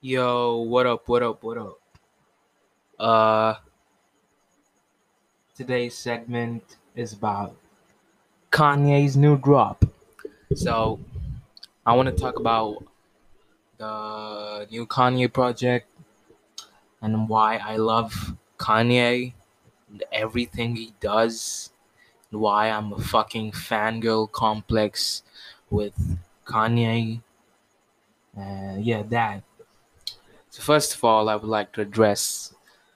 Yo, what up, what up, what up? Today's segment is about Kanye's new drop. So, I want to talk about the new Kanye project and why I love Kanye and everything he does, and why I'm a fucking fangirl complex with Kanye. So first of all, I would like to address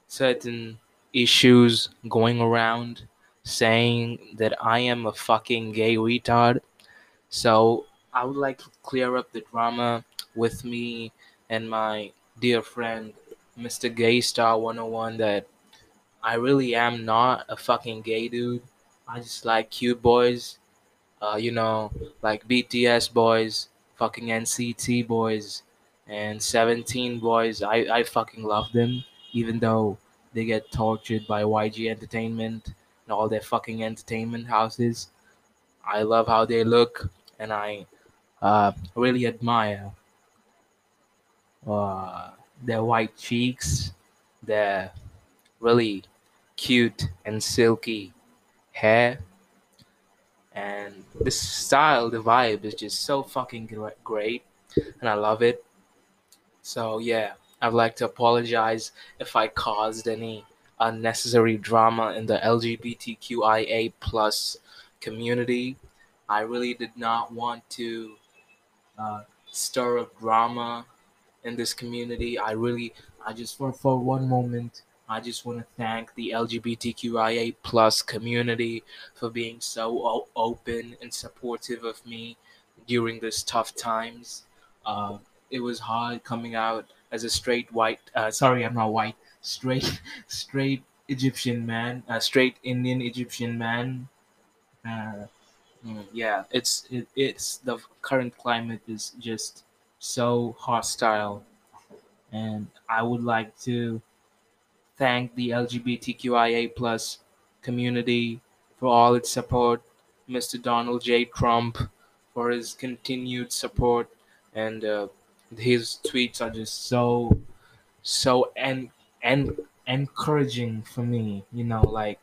certain issues going around saying that I am a fucking gay retard. So I would like to clear up the drama with me and my dear friend, Mr. Gaystar101, that I really am not a fucking gay dude. I just like cute boys, like BTS boys, fucking NCT boys, and 17 boys. I fucking love them, even though they get tortured by YG Entertainment and all their fucking entertainment houses. I love how they look, and I really admire their white cheeks, their really cute and silky hair, and the style, the vibe is just so fucking great, and I love it. So yeah, I'd like to apologize if I caused any unnecessary drama in the LGBTQIA plus community. I really did not want to stir up drama in this community. I just for one moment, I just want to thank the LGBTQIA plus community for being so open and supportive of me during these tough times. It was hard coming out as a straight Egyptian man, a straight Indian Egyptian man. It's the current climate is just so hostile, and I would like to thank the LGBTQIA plus community for all its support, Mr. Donald J. Trump for his continued support, and his tweets are just so encouraging for me, like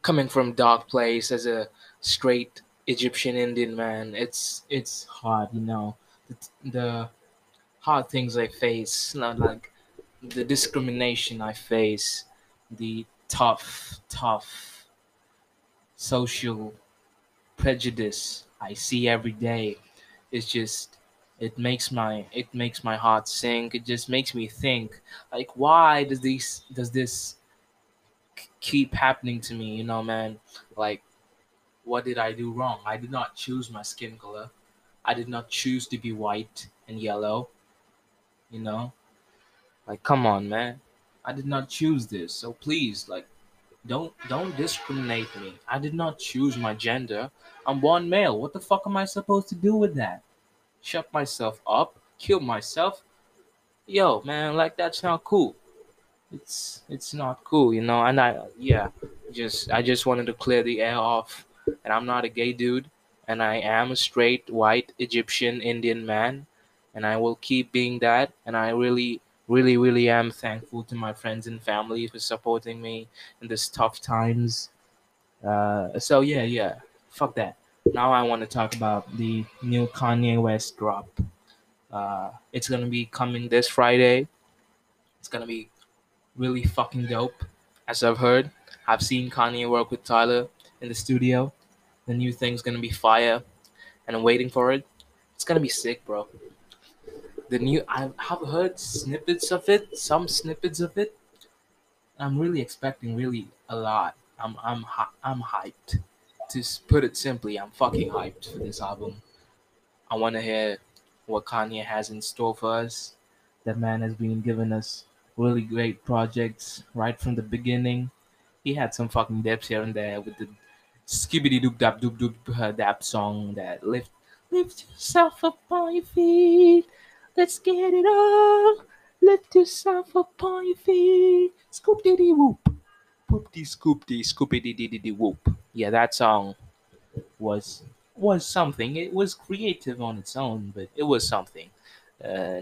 coming from dark place as a straight Egyptian Indian man. It's hard, the hard things I face, not like the discrimination I face, the tough social prejudice I see every day. It's just It makes my heart sink. It just makes me think, like, why does this keep happening to me? Man, like, what did I do wrong? I did not choose my skin color. I did not choose to be white and yellow. Like, come on, man. I did not choose this. So please, like, don't discriminate me. I did not choose my gender. I'm born male. What the fuck am I supposed to do with that? Shut myself up, kill myself? Yo, man, like, that's not cool. It's not cool, and I just wanted to clear the air off, and I'm not a gay dude, and I am a straight, white, Egyptian, Indian man, and I will keep being that, and I really, really, really am thankful to my friends and family for supporting me in these tough times. Fuck that. Now I want to talk about the new Kanye West drop. It's going to be coming this Friday. It's going to be really fucking dope, as I've heard. I've seen Kanye work with Tyler in the studio. The new thing's going to be fire, and I'm waiting for it. It's going to be sick, bro. I have heard snippets of it. I'm really expecting a lot. I'm hyped. To put it simply, I'm fucking hyped for this album. I want to hear what Kanye has in store for us. That man has been giving us really great projects right from the beginning. He had some fucking dips here and there with the skibidi doop dap song that lift yourself up on your feet. Let's get it on. Lift yourself up on your feet. Scoop diddy whoop. Poop-dee-scoop-dee, scoop-dee-dee-dee-dee-whoop. Yeah, that song was something. It was creative on its own, but it was something.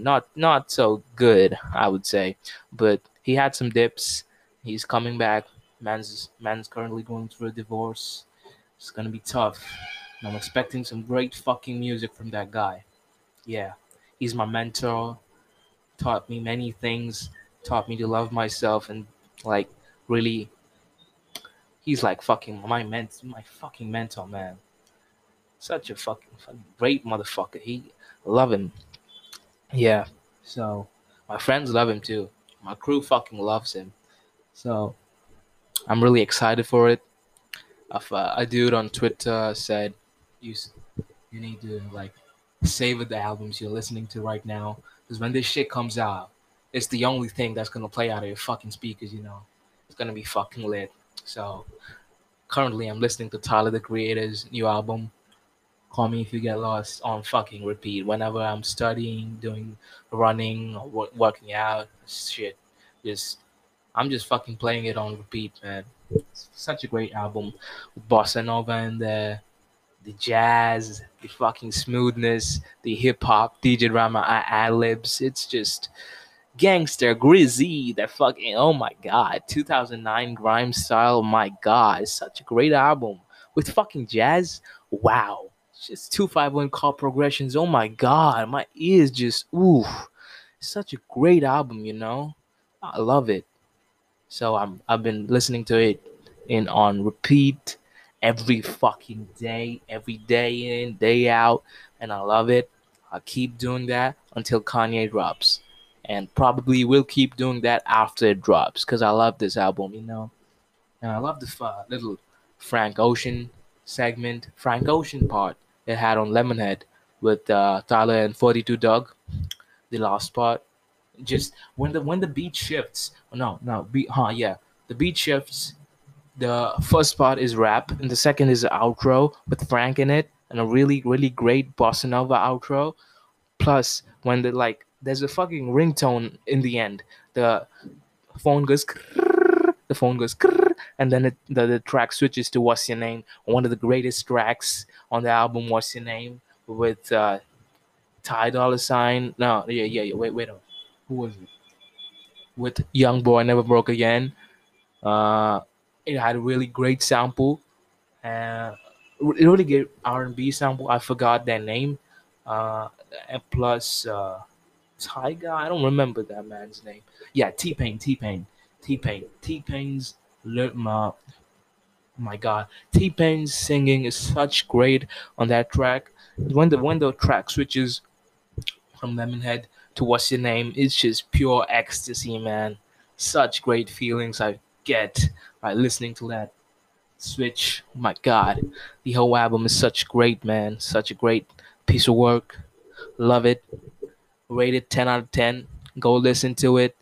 not so good, I would say. But he had some dips. He's coming back. Man's currently going through a divorce. It's gonna be tough. And I'm expecting some great fucking music from that guy. Yeah, he's my mentor. Taught me many things. Taught me to love myself and like really. He's like fucking my fucking mentor, man. Such a fucking great motherfucker. He love him. Yeah. So my friends love him too. My crew fucking loves him. So I'm really excited for it. A dude on Twitter said, "You need to like savor the albums you're listening to right now, because when this shit comes out, it's the only thing that's gonna play out of your fucking speakers. You know, it's gonna be fucking lit." So currently I'm listening to Tyler, the Creator's new album, Call Me If You Get Lost, on fucking repeat. Whenever I'm studying, doing running, or working out, shit, I'm just fucking playing it on repeat, man. It's such a great album with bossa nova in there, the jazz, the fucking smoothness, the hip-hop, DJ drama, ad-libs. It's just gangster, grizzy, that fucking, oh my god, 2009 grime style, my god. It's such a great album with fucking jazz. Wow. It's just 251 chord progressions. Oh my god, my ears just, ooh. It's such a great album, you know? I love it. So I've been listening to it on repeat every fucking day, every day in, day out, and I love it. I keep doing that until Kanye drops. And probably will keep doing that after it drops, because I love this album, you know. And I love the little Frank Ocean segment, Frank Ocean part it had on Lemonhead with Tyler and 42 Dog. The last part, just when the beat shifts. The beat shifts. The first part is rap, and the second is the outro with Frank in it, and a really, really great bossa nova outro. Plus, when there's a fucking ringtone in the end. The phone goes, krrr, and then the track switches to What's Your Name, one of the greatest tracks on the album, What's Your Name, with Ty Dolla Sign. Wait on. Who was it? With YoungBoy Never Broke Again. It had a really great sample. Really good R&B sample. I forgot their name. And plus... Tiger, I don't remember that man's name. Yeah, T-Pain. T-Pain's my god, T-Pain's singing is such great on that track. When the track switches from Lemonhead to What's Your Name, it's just pure ecstasy, man. Such great feelings I get by listening to that switch. My god, the whole album is such great, man. Such a great piece of work. Love it. Rated 10 out of 10. Go listen to it.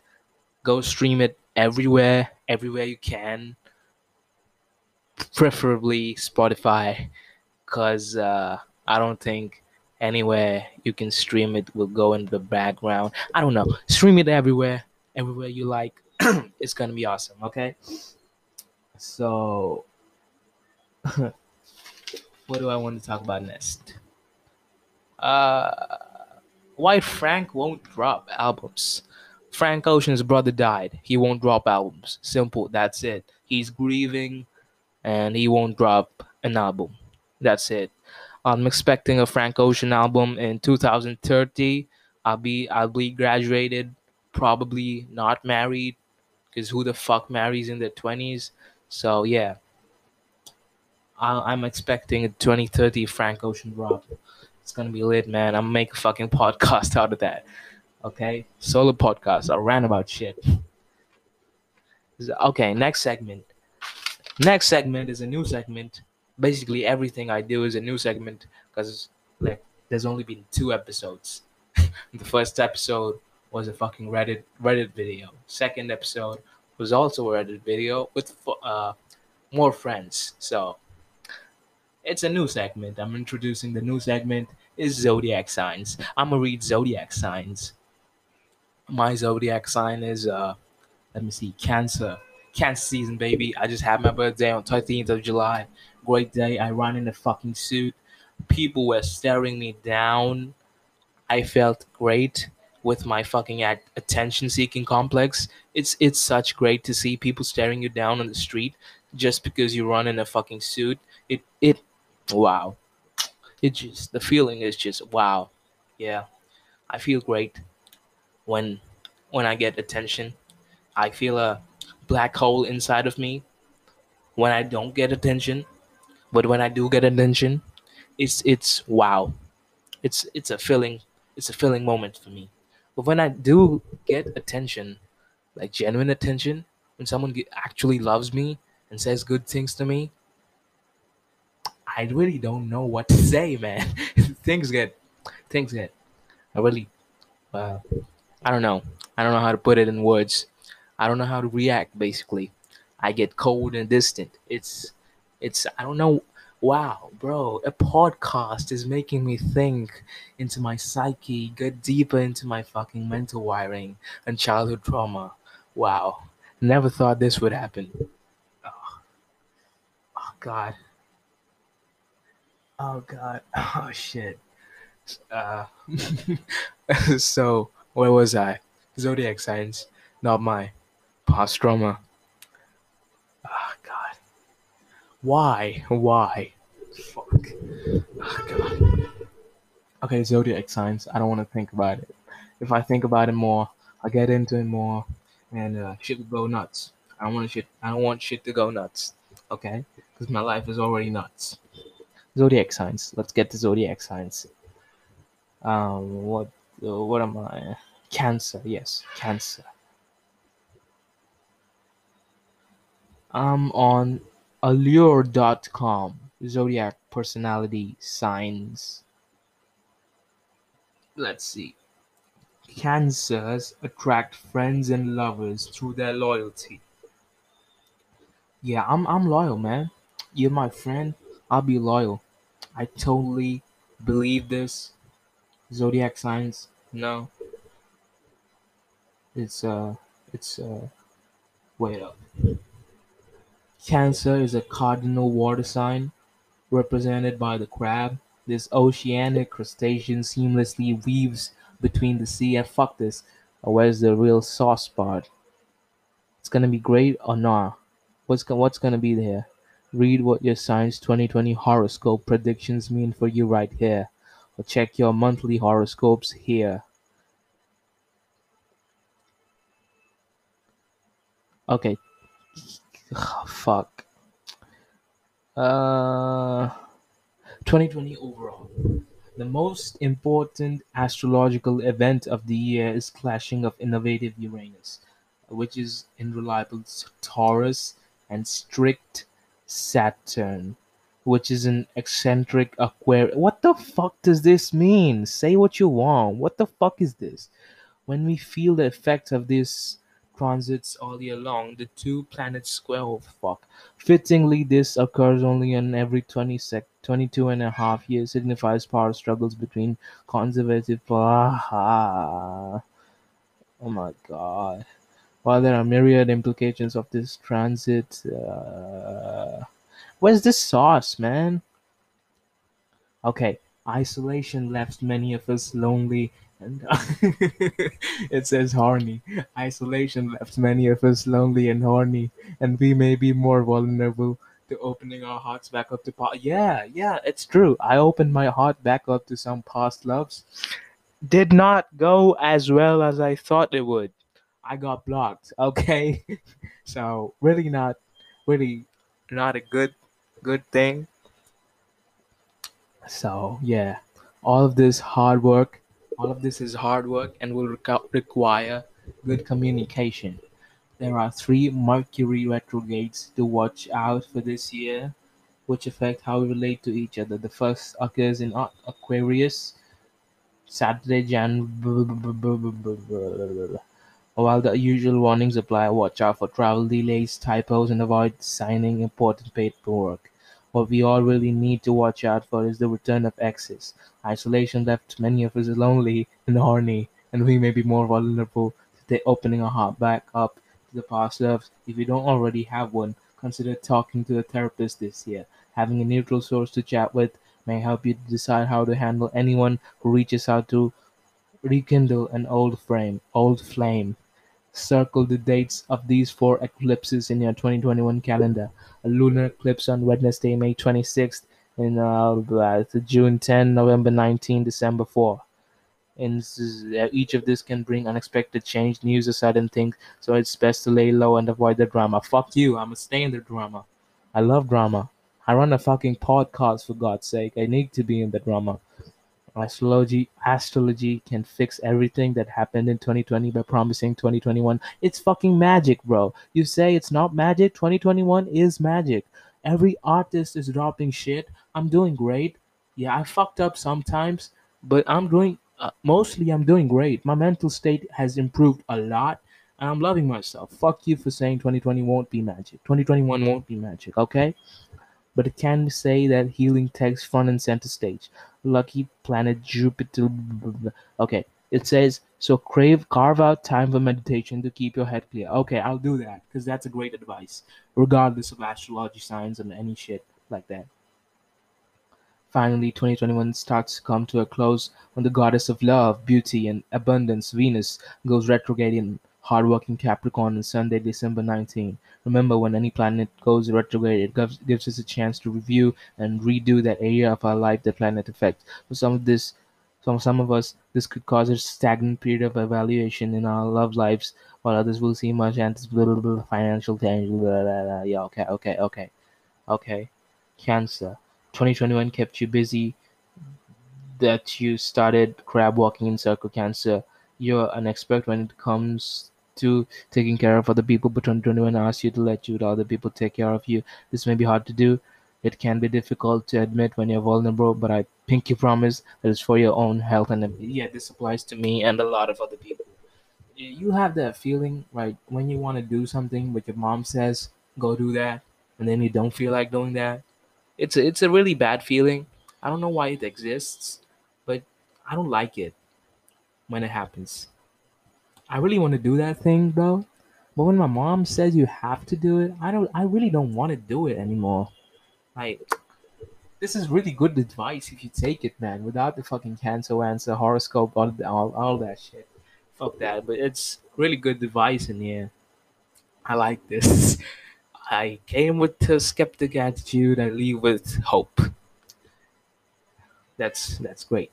Go stream it everywhere you can. Preferably Spotify, because I don't think anywhere you can stream it will go in the background. I don't know. Stream it everywhere you like. It's going to be awesome, okay? So, what do I want to talk about next? Why Frank won't drop albums. Frank Ocean's brother died. He won't drop albums. Simple. That's it. He's grieving and he won't drop an album. That's it. I'm expecting a Frank Ocean album in 2030. I'll be graduated, probably not married, because who the fuck marries in their 20s? So yeah, I'm expecting a 2030 Frank Ocean drop. It's gonna be lit, man. I'm gonna make a fucking podcast out of that. Okay? Solo podcast. I ran about shit. Okay, next segment. Next segment is a new segment. Basically, everything I do is a new segment, because like there's only been 2 episodes. The first episode was a fucking Reddit video. Second episode was also a Reddit video with more friends. So it's a new segment. I'm introducing the new segment is zodiac signs. I'm gonna read zodiac signs. My zodiac sign is Cancer. Cancer season, baby. I just had my birthday on 13th of July. Great day. I ran in a fucking suit. People were staring me down. I felt great with my fucking attention-seeking complex. It's such great to see people staring you down on the street just because you run in a fucking suit. Wow. The feeling is just wow. Yeah. I feel great when I get attention. I feel a black hole inside of me when I don't get attention. But when I do get attention, it's wow. It's a feeling moment for me. But when I do get attention, like genuine attention, when someone actually loves me and says good things to me, I really don't know what to say, man. Things get. I don't know how to put it in words. I don't know how to react, basically. I get cold and distant. I don't know. Wow, bro, a podcast is making me think into my psyche, get deeper into my fucking mental wiring and childhood trauma. Wow, never thought this would happen. Oh God. Oh, God. Oh, shit. So, where was I? Zodiac signs, not my past trauma. Oh, God. Why? Fuck. Oh, God. Okay, zodiac signs. I don't want to think about it. If I think about it more, I get into it more, and shit will go nuts. I don't want shit to go nuts, okay? Because my life is already nuts. Zodiac signs. Let's get to zodiac signs. What am I? Cancer. Yes, Cancer. I'm on allure.com. Zodiac personality signs. Let's see. Cancers attract friends and lovers through their loyalty. Yeah, I'm loyal, man. You're my friend. I'll be loyal. I totally believe this. Zodiac signs, no. Wait up. Cancer is a cardinal water sign, represented by the crab. This oceanic crustacean seamlessly weaves between the sea and fuck this. Where's the real sauce part? It's gonna be great or nah? What's gonna be there? Read what your sign's 2020 horoscope predictions mean for you right here. Or check your monthly horoscopes here. Okay. Ugh, fuck. 2020 overall. The most important astrological event of the year is clashing of innovative Uranus, which is in reliable Taurus, and strict Saturn, which is an eccentric Aquarius. What the fuck does this mean? Say what you want. What the fuck is this? When we feel the effects of these transits all year long, the two planets square. Oh, fuck. Fittingly, this occurs only in every 22 and a half years. Signifies power struggles between conservative. Oh my God. While there are myriad implications of this transit, where's this sauce, man? Okay, isolation left many of us lonely and... it says horny. Isolation left many of us lonely and horny, and we may be more vulnerable to opening our hearts back up to... Yeah, it's true. I opened my heart back up to some past loves. Did not go as well as I thought it would. I got blocked, okay? So really not a good thing. So yeah, all of this is hard work and will require good communication. There are 3 Mercury retrogrades to watch out for this year, which affect how we relate to each other. The first occurs in Aquarius, Saturday, While the usual warnings apply, watch out for travel delays, typos, and avoid signing important paperwork. What we all really need to watch out for is the return of exes. Isolation left many of us lonely and horny, and we may be more vulnerable to opening our heart back up to the past loves. If you don't already have one, consider talking to a therapist this year. Having a neutral source to chat with may help you decide how to handle anyone who reaches out to rekindle an old flame. Circle the dates of these 4 eclipses in your 2021 calendar. A lunar eclipse on Wednesday, May 26th, in June 10, November 19, December 4. And each of this can bring unexpected change, news, or sudden things, so it's best to lay low and avoid the drama. Fuck you, I'ma stay in the drama. I love drama. I run a fucking podcast, for God's sake. I need to be in the drama. Astrology can fix everything that happened in 2020 by promising 2021. It's fucking magic, bro. You say it's not magic, 2021 is magic. Every artist is dropping shit. I'm doing great. Yeah, I fucked up sometimes, but I'm doing great. My mental state has improved a lot, and I'm loving myself. Fuck you for saying 2020 won't be magic. 2021 won't be magic, okay? But it can say that healing takes front and center stage. Lucky planet Jupiter. Okay, it says, so carve out time for meditation to keep your head clear. Okay, I'll do that, because that's a great advice, regardless of astrology signs and any shit like that. Finally, 2021 starts to come to a close when the goddess of love, beauty, and abundance, Venus, goes retrograde in hardworking Capricorn on Sunday, December 19. Remember, when any planet goes retrograde, it gives us a chance to review and redo that area of our life the planet affects. For some of us, this could cause a stagnant period of evaluation in our love lives, while others will see much anticipated financial change. Yeah, okay. Cancer. 2021 kept you busy, that you started crab walking in circle, Cancer. You're an expert when it comes to taking care of other people, but 2021 asks you to let other people take care of you. This may be hard to do. It can be difficult to admit when you're vulnerable, but I pinky promise that it's for your own health. And yeah, this applies to me and a lot of other people. You have that feeling, right, when you want to do something, but your mom says, go do that, and then you don't feel like doing that. It's a really bad feeling. I don't know why it exists, but I don't like it when it happens. I really want to do that thing though, but when my mom says you have to do it, I really don't want to do it anymore. Like, this is really good advice if you take it, man, without the fucking cancer horoscope, all that shit. Fuck that. But it's really good advice in here. I like this. I came with a skeptic attitude, I leave with hope. That's great.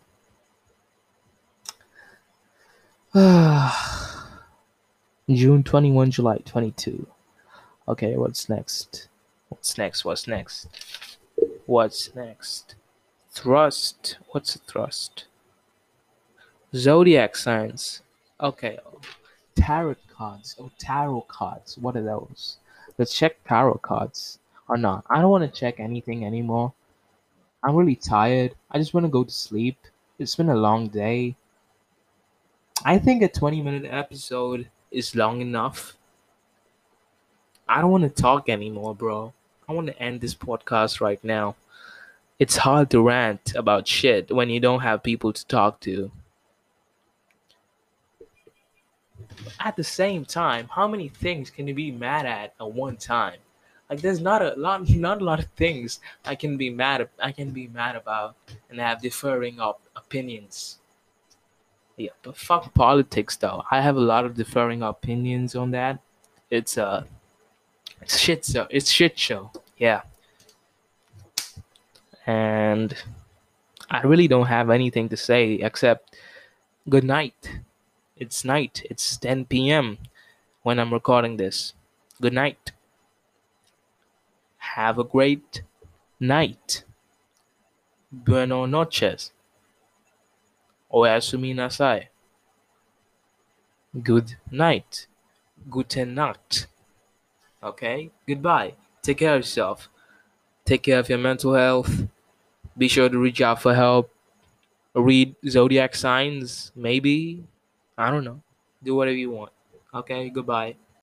June 21, July 22. Okay, what's next? Thrust. What's a thrust? Zodiac signs. Okay. Tarot cards. What are those? Let's check tarot cards or not. I don't want to check anything anymore. I'm really tired. I just want to go to sleep. It's been a long day. I think a 20-minute episode is long enough. I don't want to talk anymore, bro. I want to end this podcast right now. It's hard to rant about shit when you don't have people to talk to. At the same time, how many things can you be mad at one time? Like, there's not a lot of things I can be mad about and have differing opinions. Yeah, but fuck politics, though. I have a lot of differing opinions on that. It's shit show. Yeah. And I really don't have anything to say except good night. It's night. It's 10 p.m. when I'm recording this. Good night. Have a great night. Buenas noches. Oyasumi nasai. Good night. Guten Nacht. Okay? Goodbye. Take care of yourself. Take care of your mental health. Be sure to reach out for help. Read zodiac signs, maybe. I don't know. Do whatever you want. Okay? Goodbye.